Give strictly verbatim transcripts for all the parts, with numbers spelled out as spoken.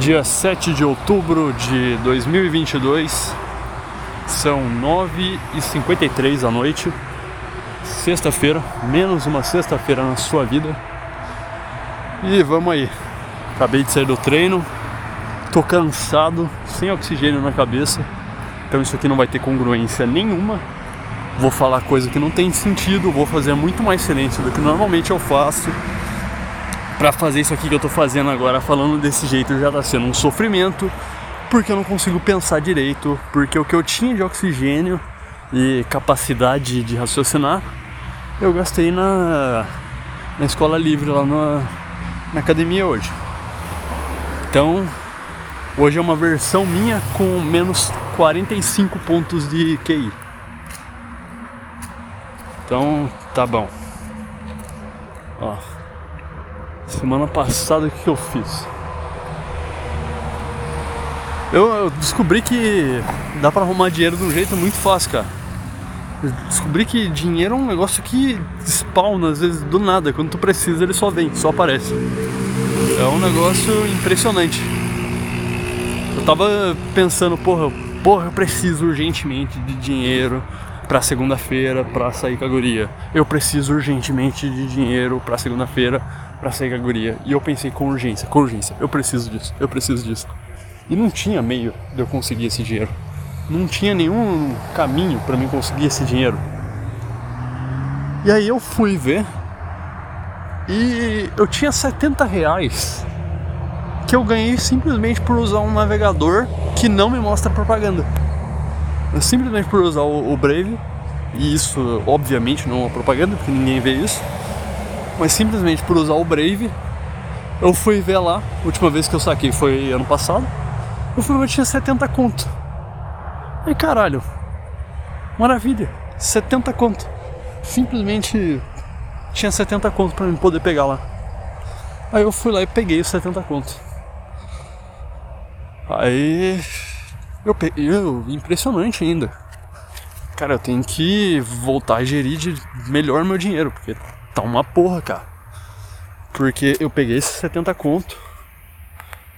dia sete de outubro de dois mil e vinte e dois, são nove e cinquenta e três da noite, sexta-feira, menos uma sexta-feira na sua vida. E vamos aí, acabei de sair do treino, tô cansado, sem oxigênio na cabeça, então isso aqui não vai ter congruência nenhuma. Vou falar coisa que não tem sentido, vou fazer muito mais silêncio do que normalmente eu faço. Pra fazer isso aqui que eu tô fazendo agora, falando desse jeito, já tá sendo um sofrimento, porque eu não consigo pensar direito, porque o que eu tinha de oxigênio e capacidade de raciocinar, eu gastei na, na escola livre, lá na, na academia hoje. Então, hoje é uma versão minha com menos quarenta e cinco pontos de Q I. Então, tá bom. Ó. Semana passada, o que eu fiz? Eu, eu descobri que dá pra arrumar dinheiro de um jeito muito fácil, cara. Eu descobri que dinheiro é um negócio que spawna, às vezes, do nada. Quando tu precisa, ele só vem, só aparece. É um negócio impressionante. Eu tava pensando, porra, porra, eu preciso urgentemente de dinheiro pra segunda-feira, pra sair com a guria. Eu preciso urgentemente de dinheiro pra segunda-feira, pra sair com a guria. E eu pensei com urgência, com urgência, eu preciso disso, eu preciso disso. E não tinha meio de eu conseguir esse dinheiro. Não tinha nenhum caminho pra mim conseguir esse dinheiro. E aí eu fui ver. E eu tinha setenta reais que eu ganhei simplesmente por usar um navegador que não me mostra propaganda. Eu simplesmente por usar o, o Brave. E isso obviamente não é uma propaganda, porque ninguém vê isso. Mas simplesmente por usar o Brave, eu fui ver lá, a última vez que eu saquei foi ano passado. Eu fui ver, eu tinha setenta conto. Ai, caralho, maravilha, setenta conto. Simplesmente tinha setenta conto pra mim poder pegar lá. Aí eu fui lá e peguei os setenta conto. Aí eu peguei, eu, impressionante ainda. Cara, eu tenho que voltar a gerir de melhor meu dinheiro, porque tá uma porra, cara. Porque eu peguei esses setenta conto.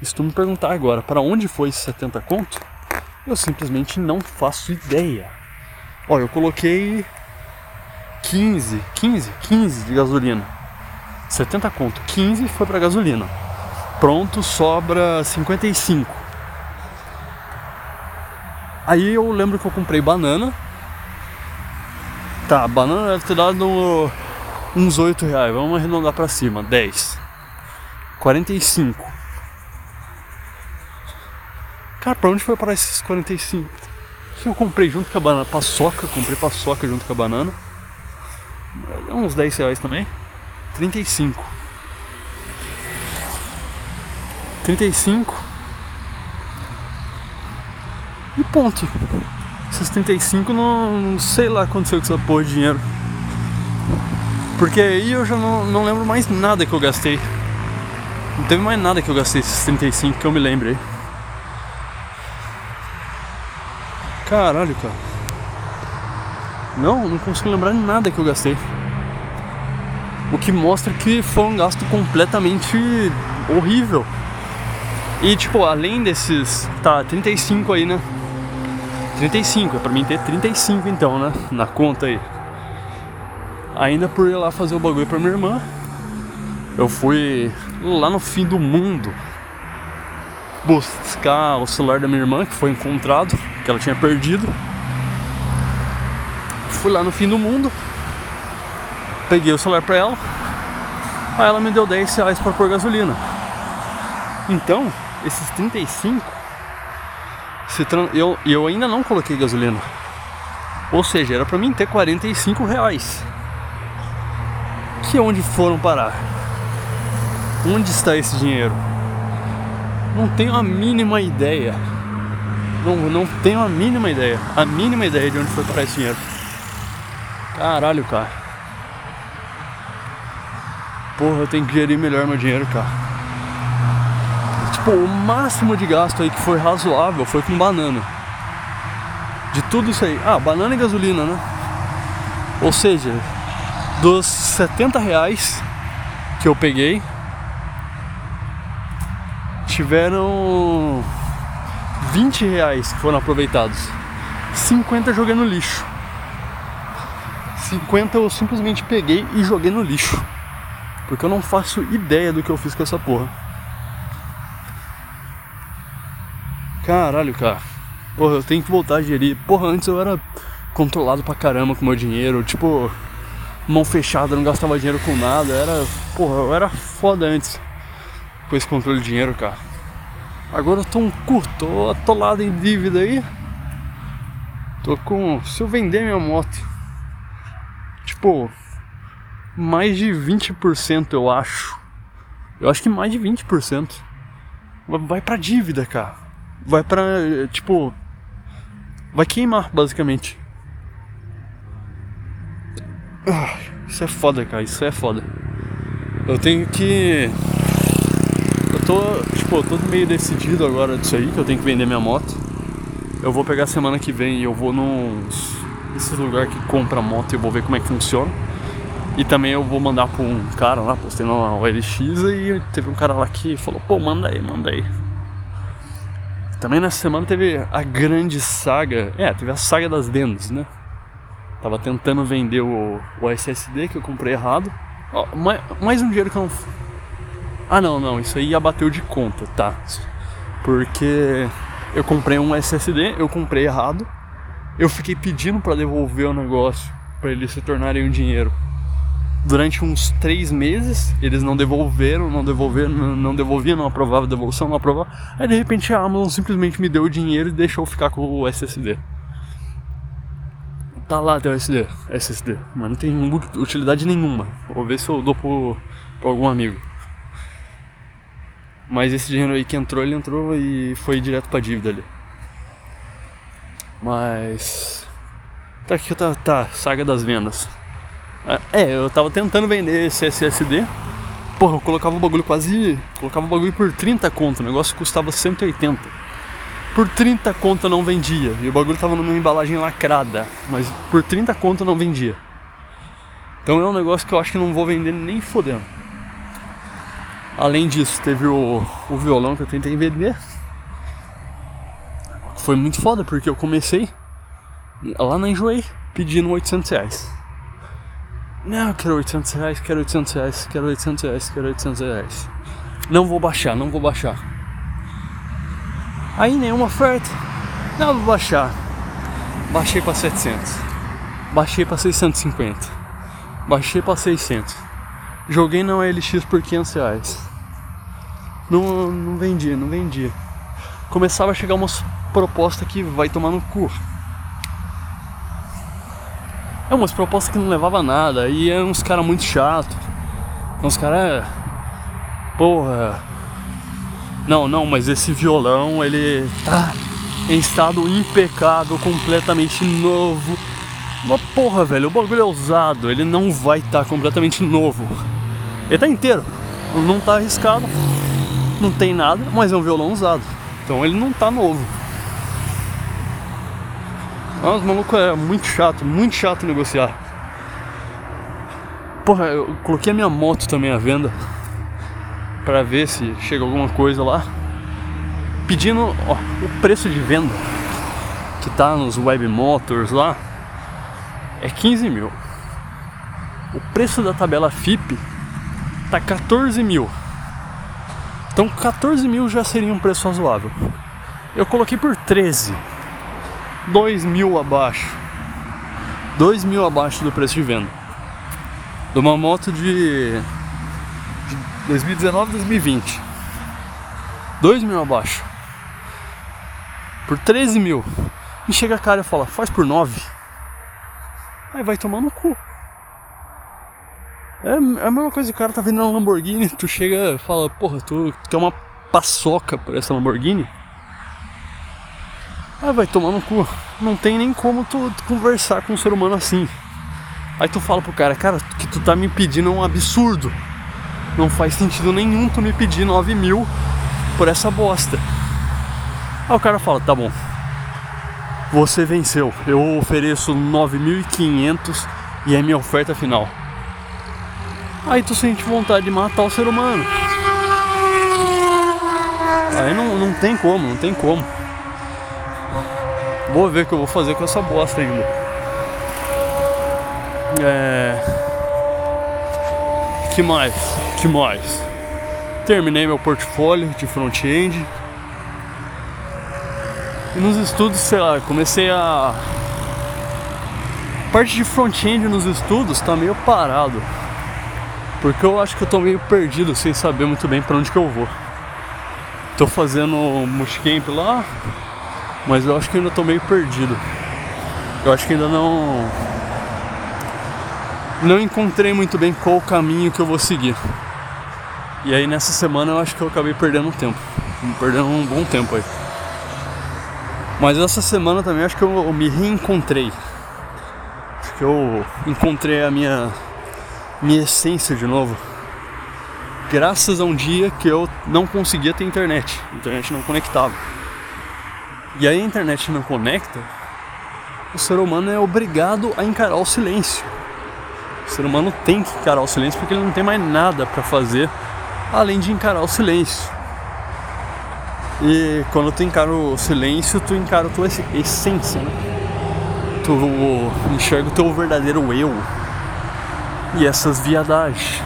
E se tu me perguntar agora pra onde foi esses setenta conto, eu simplesmente não faço ideia. Ó, eu coloquei quinze, quinze, quinze de gasolina. setenta conto, quinze foi pra gasolina. Pronto, sobra cinquenta e cinco. Aí eu lembro que eu comprei banana. Tá, banana deve ter dado uns oito reais, vamos arredondar pra cima, dez, quarenta e cinco. Cara, pra onde foi parar esses quarenta e cinco? Eu comprei junto com a banana, paçoca, comprei paçoca junto com a banana. Deu uns dez reais também. Trinta e cinco trinta e cinco. E ponto. Esses trinta e cinco, não, não sei lá o que aconteceu com essa porra de dinheiro. Porque aí eu já não, não lembro mais nada que eu gastei. Não teve mais nada que eu gastei esses trinta e cinco que eu me lembrei. Caralho, cara. Não, não consigo lembrar nada que eu gastei. O que mostra que foi um gasto completamente horrível. E tipo, além desses... Tá, trinta e cinco aí, né? trinta e cinco, é pra mim ter trinta e cinco então, né? Na conta aí. Ainda por ir lá fazer o bagulho pra minha irmã, eu fui lá no fim do mundo buscar o celular da minha irmã, que foi encontrado, que ela tinha perdido. Fui lá no fim do mundo, peguei o celular pra ela. Aí ela me deu dez reais pra pôr gasolina. Então, esses trinta e cinco... Se tran... eu, eu ainda não coloquei gasolina. Ou seja, era pra mim ter quarenta e cinco reais. Que onde foram parar? Onde está esse dinheiro? Não tenho a mínima ideia. Não, não tenho a mínima ideia. A mínima ideia de onde foi parar esse dinheiro. Caralho, cara. Porra, eu tenho que gerir melhor meu dinheiro, cara. Tipo, o máximo de gasto aí que foi razoável foi com banana. De tudo isso aí. Ah, banana e gasolina, né? Ou seja, dos setenta reais que eu peguei, tiveram vinte reais que foram aproveitados, cinquenta joguei no lixo, cinquenta eu simplesmente peguei e joguei no lixo, porque eu não faço ideia do que eu fiz com essa porra. Caralho, cara, porra, eu tenho que voltar a gerir. Porra, antes eu era controlado pra caramba com meu dinheiro, tipo, mão fechada, não gastava dinheiro com nada, era, porra, eu era foda antes com esse controle de dinheiro, cara. Agora eu tô um curto, tô atolado em dívida aí. Tô com, se eu vender minha moto, tipo, mais de vinte por cento eu acho, eu acho que mais de vinte por cento vai pra dívida, cara, vai pra, tipo, vai queimar, basicamente. Isso é foda, cara, isso é foda. Eu tenho que... Eu tô, tipo, eu tô meio decidido agora disso aí, que eu tenho que vender minha moto. Eu vou pegar semana que vem e eu vou nos... esses lugar que compra moto e eu vou ver como é que funciona. E também eu vou mandar pra um cara lá, postei na O L X e teve um cara lá que falou, pô, manda aí, manda aí. Também nessa semana teve a grande saga, é, teve a saga das dendas, né? Tava tentando vender o, o S S D que eu comprei errado. Ó, mais, mais um dinheiro que eu não... Ah, não, não. Isso aí abateu de conta, tá? Porque eu comprei um S S D, eu comprei errado. Eu fiquei pedindo pra devolver o negócio, pra eles se tornarem um dinheiro. Durante uns três meses, eles não devolveram, não devolveram, não devolviam, não aprovavam a devolução, não aprovavam. Aí, de repente, a Amazon simplesmente me deu o dinheiro e deixou eu ficar com o S S D. Tá lá teu S S D, S S D, mas não tem utilidade nenhuma. Vou ver se eu dou pro, pro algum amigo. Mas esse dinheiro aí que entrou, ele entrou e foi direto pra dívida ali. Mas... Tá aqui, tá, tá, saga das vendas. É, eu tava tentando vender esse S S D. Porra, eu colocava o bagulho quase... Colocava o bagulho por trinta conto, o negócio custava cento e oitenta. Por trinta conto eu não vendia. E o bagulho tava numa embalagem lacrada. Mas por trinta conto eu não vendia. Então é um negócio que eu acho que não vou vender nem fodendo. Além disso, teve o, o violão que eu tentei vender. Foi muito foda, porque eu comecei lá na Enjoei pedindo oitocentos reais. Não, eu quero oitocentos reais, quero oitocentos reais, quero oitocentos reais, quero oitocentos reais. Não vou baixar, não vou baixar. Aí nenhuma oferta. Não, vou baixar. Baixei pra setecentos. Baixei pra seiscentos e cinquenta. Baixei pra seiscentos. Joguei na O L X por quinhentos reais. Não, não vendi, não vendi. Começava a chegar umas propostas que vai tomar no cu. É umas propostas que não levava a nada. E eram uns caras muito chatos. Uns caras... Porra... Não, não, mas esse violão, ele tá em estado impecável, completamente novo. Mas porra, velho, o bagulho é usado, ele não vai estar completamente novo. Ele tá inteiro, não tá arriscado, não tem nada, mas é um violão usado. Então ele não tá novo. Mas maluco, é muito chato, muito chato negociar. Porra, eu coloquei a minha moto também à venda pra ver se chega alguma coisa lá, pedindo, ó, o preço de venda que tá nos Web Motors lá é quinze mil. O preço da tabela F I P tá quatorze mil. Então quatorze mil já seria um preço razoável. Eu coloquei por treze, dois mil abaixo, dois mil abaixo do preço de venda de uma moto de dois mil e dezenove, dois mil e vinte, dois mil abaixo, por treze mil. E chega a cara e fala, faz por nove. Aí vai tomar no cu. É a mesma coisa, o cara tá vendendo uma Lamborghini, tu chega e fala, porra, tu quer uma paçoca por essa Lamborghini? Aí vai tomar no cu. Não tem nem como tu conversar com um ser humano assim. Aí tu fala pro cara, cara, que tu tá me pedindo é um absurdo. Não faz sentido nenhum tu me pedir nove mil por essa bosta. Aí o cara fala, tá bom, você venceu, eu ofereço nove mil e quinhentos e é minha oferta final. Aí tu sente vontade de matar o ser humano. não tem como, não tem como. Vou ver o que eu vou fazer com essa bosta ainda. É... Que mais? Que mais? Terminei meu portfólio de front-end. E nos estudos, sei lá, comecei a... Parte de front-end nos estudos tá meio parado, porque eu acho que eu tô meio perdido, sem saber muito bem pra onde que eu vou. Tô fazendo um bootcamp lá, mas eu acho que ainda tô meio perdido. Eu acho que ainda não... Não encontrei muito bem qual o caminho que eu vou seguir. E aí nessa semana eu acho que eu acabei perdendo um tempo. Perdendo um bom tempo aí. Mas essa semana também acho que eu, eu me reencontrei. Acho que eu encontrei a minha... minha essência de novo, graças a um dia que eu não conseguia ter internet. A internet não conectava. E aí a internet não conecta, o ser humano é obrigado a encarar o silêncio. O ser humano tem que encarar o silêncio, porque ele não tem mais nada pra fazer além de encarar o silêncio. E quando tu encara o silêncio, tu encara a tua essência, né? Tu enxerga o teu verdadeiro eu. E essas viadagens.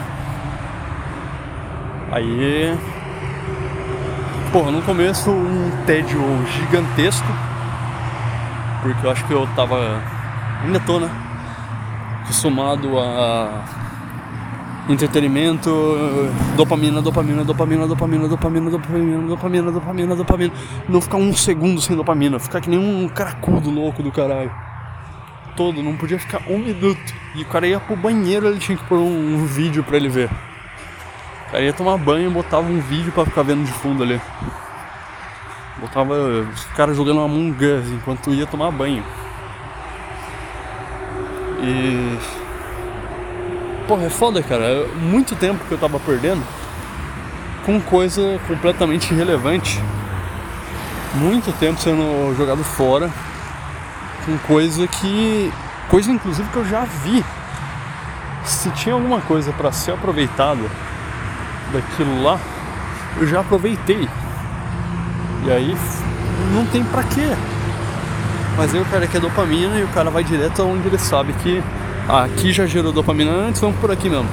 Aí... Porra, no começo um tédio gigantesco, porque eu acho que eu tava... Ainda tô, né? Acostumado a... entretenimento, dopamina, dopamina, dopamina, dopamina, dopamina, dopamina, dopamina, dopamina, dopamina. Não ficar um segundo sem dopamina. Ficar que nem um cracudo louco do caralho. Todo, não podia ficar um minuto. E o cara ia pro banheiro, ele tinha que pôr um, um vídeo pra ele ver. O cara ia tomar banho e botava um vídeo pra ficar vendo de fundo ali. Botava os caras jogando Among Us enquanto ia tomar banho. E... Porra, é foda, cara. Muito tempo que eu tava perdendo com coisa completamente irrelevante. Muito tempo sendo jogado fora. Com coisa que... Coisa inclusive que eu já vi. Se tinha alguma coisa pra ser aproveitada daquilo lá, eu já aproveitei. E aí não tem pra quê. Mas aí o cara quer dopamina, e o cara vai direto onde ele sabe que ah, aqui já gerou dopamina antes, vamos por aqui mesmo.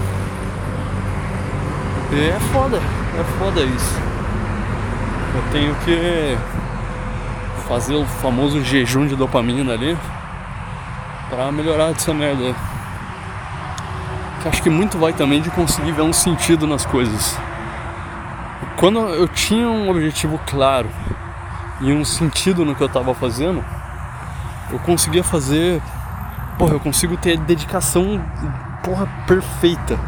E é foda. É foda isso. Eu tenho que fazer o famoso jejum de dopamina ali pra melhorar dessa merda. Que acho que muito vai também de conseguir ver um sentido nas coisas. Quando eu tinha um objetivo claro e um sentido no que eu tava fazendo, eu conseguia fazer... Porra, eu consigo ter dedicação, porra, perfeita.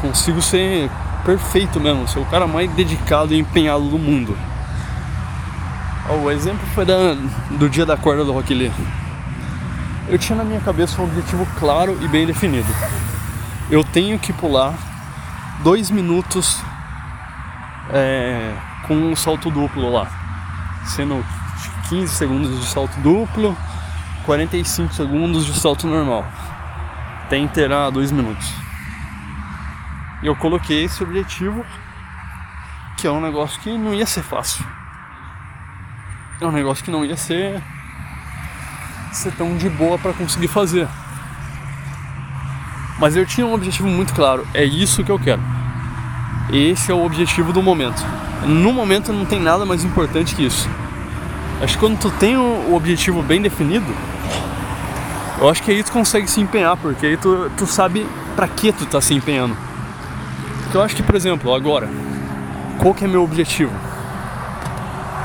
Consigo ser perfeito mesmo, ser o cara mais dedicado e empenhado do mundo. O exemplo foi da, do dia da corda do Rock Lee. Eu tinha na minha cabeça um objetivo claro e bem definido. Eu tenho que pular dois minutos é, com um salto duplo lá. Sendo quinze segundos de salto duplo, quarenta e cinco segundos de salto normal. Até inteirar dois minutos. E eu coloquei esse objetivo, que é um negócio que não ia ser fácil. É um negócio que não ia ser, ser tão de boa pra conseguir fazer. Mas eu tinha um objetivo muito claro. É isso que eu quero. Esse é o objetivo do momento. No momento não tem nada mais importante que isso. Acho que quando tu tem o objetivo bem definido, eu acho que aí tu consegue se empenhar, porque aí tu, tu sabe pra que tu tá se empenhando. Porque eu acho que, por exemplo, agora, qual que é meu objetivo?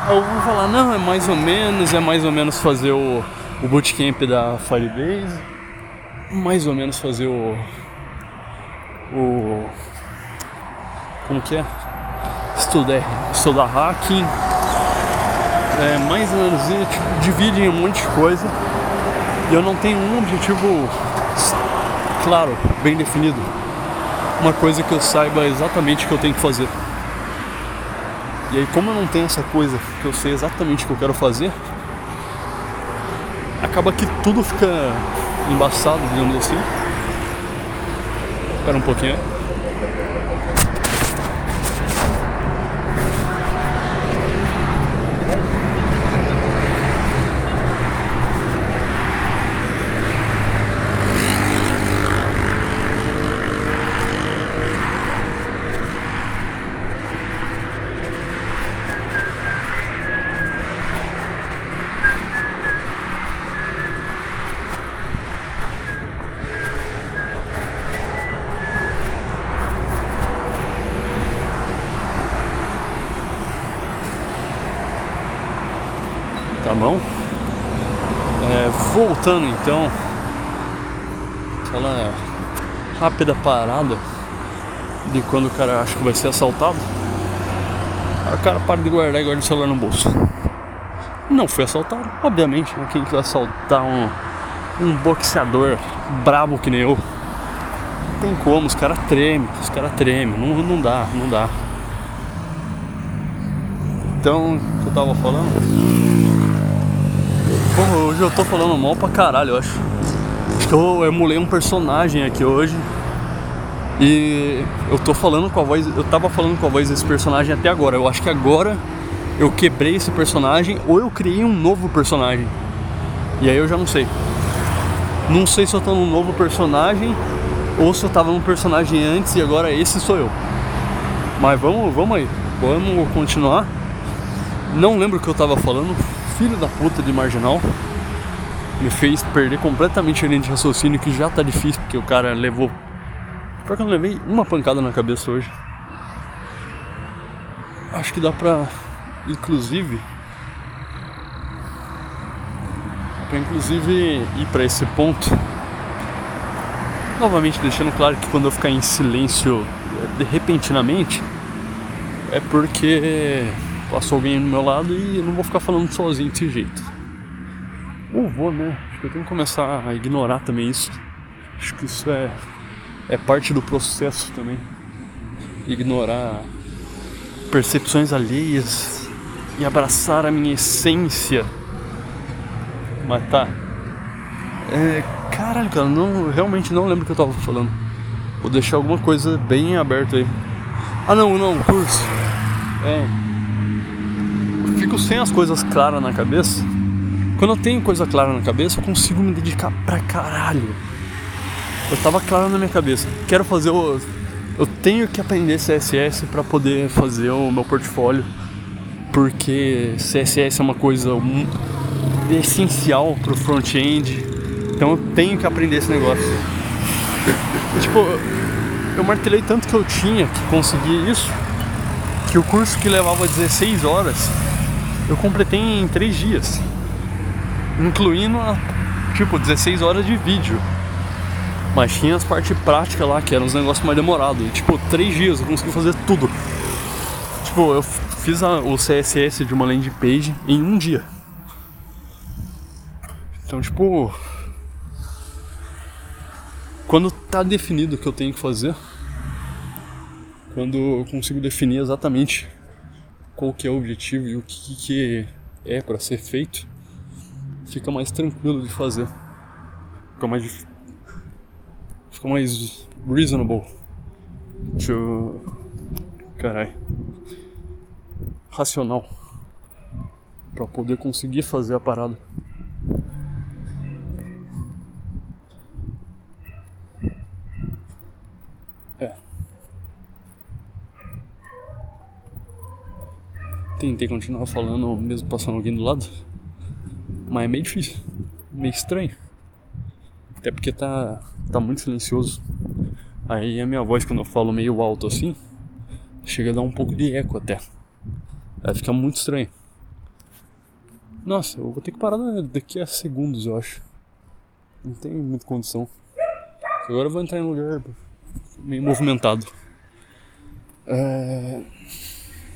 Eu vou falar, não, é mais ou menos, é mais ou menos fazer o, o bootcamp da Firebase, mais ou menos fazer o, o, como que é? Estudar, estudar hacking, é, mais ou menos, tipo, divide em um monte de coisa, e eu não tenho um objetivo claro, bem definido, uma coisa que eu saiba exatamente o que eu tenho que fazer. E aí, como eu não tenho essa coisa que eu sei exatamente o que eu quero fazer, acaba que tudo fica embaçado, digamos assim. Espera um pouquinho. a mão. É, voltando então, aquela rápida parada de quando o cara acha que vai ser assaltado, o cara para de guardar e guarda o celular no bolso. Não foi assaltado, obviamente, né? Quem que vai assaltar um, um boxeador brabo que nem eu? Tem como, os caras tremem, os caras tremem, não, não dá, não dá. Então, o que eu tava falando? Porra, hoje eu tô falando mal pra caralho, eu acho. Acho que eu emulei um personagem aqui hoje. E eu tô falando com a voz, eu tava falando com a voz desse personagem até agora. Eu acho que agora eu quebrei esse personagem ou eu criei um novo personagem. E aí eu já não sei. Não sei se eu tô num novo personagem ou se eu tava num personagem antes e agora esse sou eu. Mas vamos, vamos aí. Vamos continuar. Não lembro o que eu tava falando. Filho da puta de marginal. Me fez perder completamente a linha de raciocínio, que já tá difícil, porque o cara levou... Pior que eu levei uma pancada na cabeça hoje. Acho que dá pra... Inclusive... Pra inclusive ir pra esse ponto. Novamente deixando claro que quando eu ficar em silêncio de, repentinamente, é porque... passou alguém do meu lado e eu não vou ficar falando sozinho desse jeito. Ou vou, né? Acho que eu tenho que começar a ignorar também isso. Acho que isso é, é parte do processo também. Ignorar percepções alheias e abraçar a minha essência. Mas tá. É, caralho, cara, não, realmente não lembro o que eu tava falando. Vou deixar alguma coisa bem aberta aí. Ah, não, não, curso. É... Fico sem as coisas claras na cabeça. Quando eu tenho coisa clara na cabeça, eu consigo me dedicar pra caralho. Eu tava claro na minha cabeça. Quero fazer o... Eu tenho que aprender C S S pra poder fazer o meu portfólio, porque C S S é uma coisa essencial pro front-end. Então eu tenho que aprender esse negócio. Tipo, eu martelei tanto que eu tinha que conseguir isso, que o curso que levava dezesseis horas eu completei em três dias, incluindo a, tipo dezesseis horas de vídeo, mas tinha as partes práticas lá que eram uns negócios mais demorados, e tipo três dias eu consegui fazer tudo. Tipo, eu fiz a, o C S S de uma landing page em um dia. Então, tipo, quando tá definido o que eu tenho que fazer, quando eu consigo definir exatamente qual que é o objetivo e o que, que é para ser feito, fica mais tranquilo de fazer, fica mais, fica mais reasonable to, carai, racional, para poder conseguir fazer a parada. É. Tentei continuar falando, mesmo passando alguém do lado, mas é meio difícil, meio estranho. Até porque tá, tá muito silencioso. Aí a minha voz, quando eu falo meio alto assim, chega a dar um pouco de eco até. Aí fica muito estranho. Nossa, eu vou ter que parar daqui a segundos, eu acho. Não tem muita condição. Agora eu vou entrar em um lugar meio movimentado. É...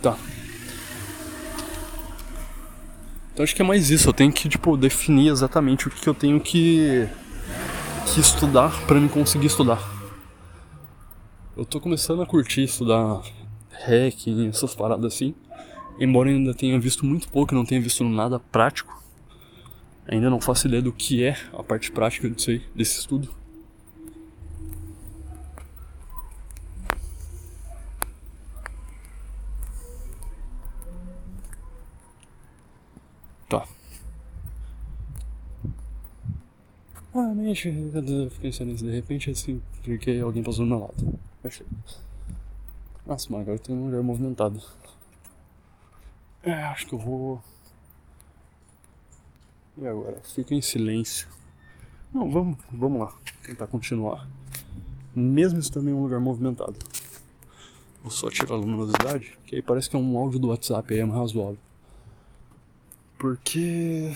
Tá. Então acho que é mais isso, eu tenho que, tipo, definir exatamente o que eu tenho que, que estudar pra me conseguir estudar. Eu tô começando a curtir estudar hacking, essas paradas assim, embora eu ainda tenha visto muito pouco, não tenha visto nada prático. Ainda não faço ideia do que é a parte prática disso aí, desse estudo. Ah, mexe, eu fiquei silêncio, de repente assim, porque alguém passou do meu lado. Achei. Nossa, mas agora tem um lugar movimentado. É, acho que eu vou... E agora? Fico em silêncio. Não, vamos, vamos lá. Tentar continuar. Mesmo isso também é um lugar movimentado. Vou só tirar a luminosidade, que aí parece que é um áudio do WhatsApp, aí é mais razoável. Porque...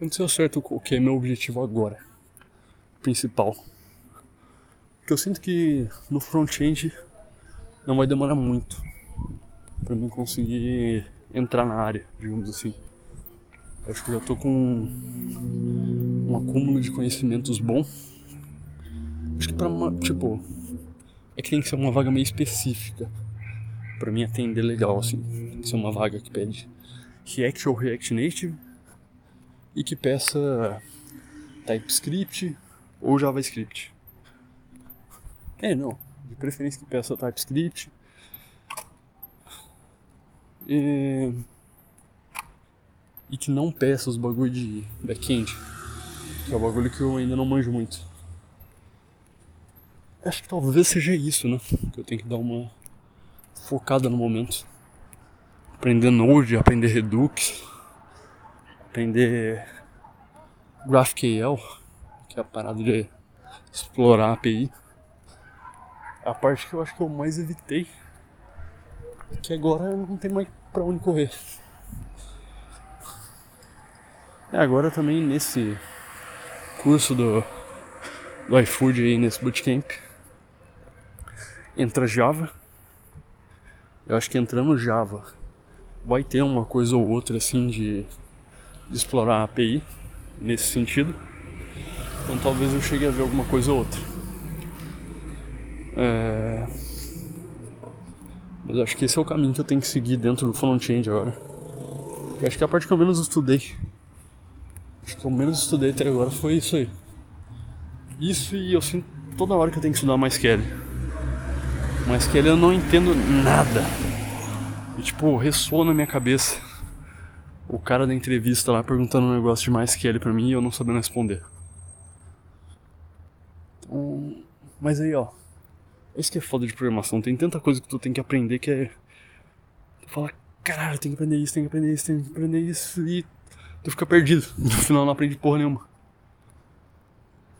eu não sei ao certo o que é meu objetivo agora, principal. Porque eu sinto que no front-end não vai demorar muito pra mim conseguir entrar na área, digamos assim. Eu acho que eu já tô com um acúmulo de conhecimentos bom. Acho que pra uma, tipo, é que tem que ser uma vaga meio específica pra mim atender legal, assim. Tem que ser uma vaga que pede React ou React Native e que peça TypeScript ou JavaScript. É, não. De preferência que peça TypeScript. E, e que não peça os bagulho de back-end, que é o bagulho que eu ainda não manjo muito. Acho que talvez seja isso, né? Que eu tenho que dar uma focada no momento. Aprender Node, aprender Redux, aprender GraphQL, que é a parada de explorar a API. A parte que eu acho que eu mais evitei, que agora não tem mais pra onde correr. É, agora também nesse curso do, do iFood aí, nesse bootcamp, entra Java. Eu acho que entrando Java vai ter uma coisa ou outra assim de, de explorar a API nesse sentido. Então talvez eu chegue a ver alguma coisa ou outra. É... mas acho que esse é o caminho que eu tenho que seguir dentro do front-end agora. Eu acho que a parte que eu menos estudei, acho que eu menos estudei até agora foi isso aí. Isso, e eu sinto toda hora que eu tenho que estudar MySQL. MySQL eu não entendo nada. E tipo, ressoa na minha cabeça o cara da entrevista lá perguntando um negócio de MySQL pra mim e eu não sabendo responder. Então... mas aí, ó, isso que é foda de programação, tem tanta coisa que tu tem que aprender que é... tu fala, caralho, tem que aprender isso, tem que aprender isso, tem que aprender isso, e tu fica perdido. No final não aprende porra nenhuma.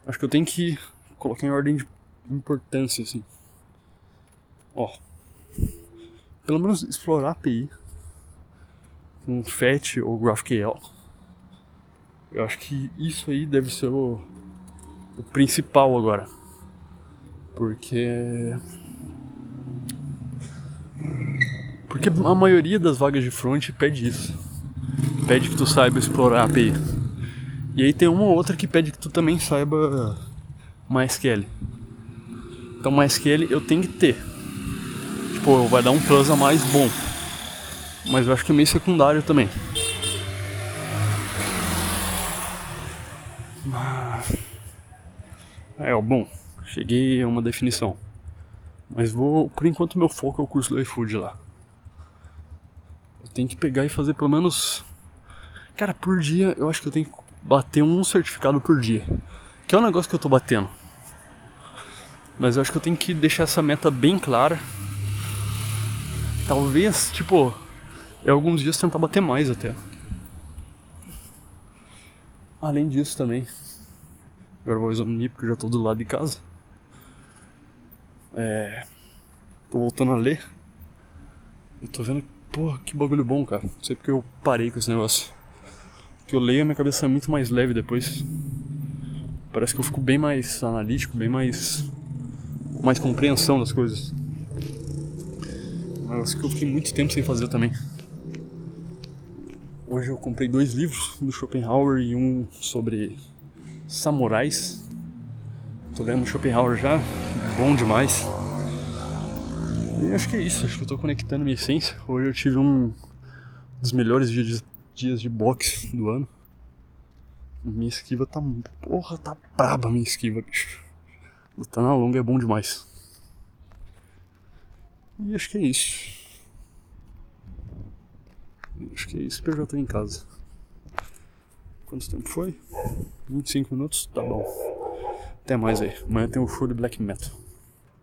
Acho que eu tenho que colocar em ordem de importância, assim. Ó, pelo menos explorar a API com Fetch ou GraphQL. Eu acho que isso aí deve ser o, o principal agora. Porque... Porque a maioria das vagas de front pede isso. Pede que tu saiba explorar a API. E aí tem uma ou outra que pede que tu também saiba MySQL. Então MySQL eu tenho que ter. Tipo, vai dar um plus a mais bom. Mas eu acho que é meio secundário também. É, ó, bom. Cheguei a uma definição. Mas vou, por enquanto meu foco é o curso do iFood lá. Eu tenho que pegar e fazer pelo menos... cara, por dia eu acho que eu tenho que bater um certificado por dia. Que é um negócio que eu tô batendo. Mas eu acho que eu tenho que deixar essa meta bem clara. Talvez, tipo, em alguns dias tentar bater mais até. Além disso também, agora vou examinar porque eu já tô do lado de casa. É, tô voltando a ler. Eu tô vendo, porra, que bagulho bom, cara. Não sei porque eu parei com esse negócio. Porque eu leio e minha cabeça é muito mais leve depois. Parece que eu fico bem mais analítico, bem mais... mais compreensão das coisas. Mas que eu fiquei muito tempo sem fazer também. Hoje eu comprei dois livros, um do Schopenhauer e um sobre samurais. Tô lendo Schopenhauer já. Bom demais. E acho que é isso, acho que eu tô conectando minha essência. Hoje eu tive um dos melhores dias, dias de boxe do ano. Minha esquiva tá... porra, tá braba minha esquiva, bicho. Lutar na longa é bom demais. E acho que é isso. Acho que é isso que eu já tô em casa. Quanto tempo foi? vinte e cinco minutos? Tá bom. Até mais aí. Amanhã tem um show de black metal.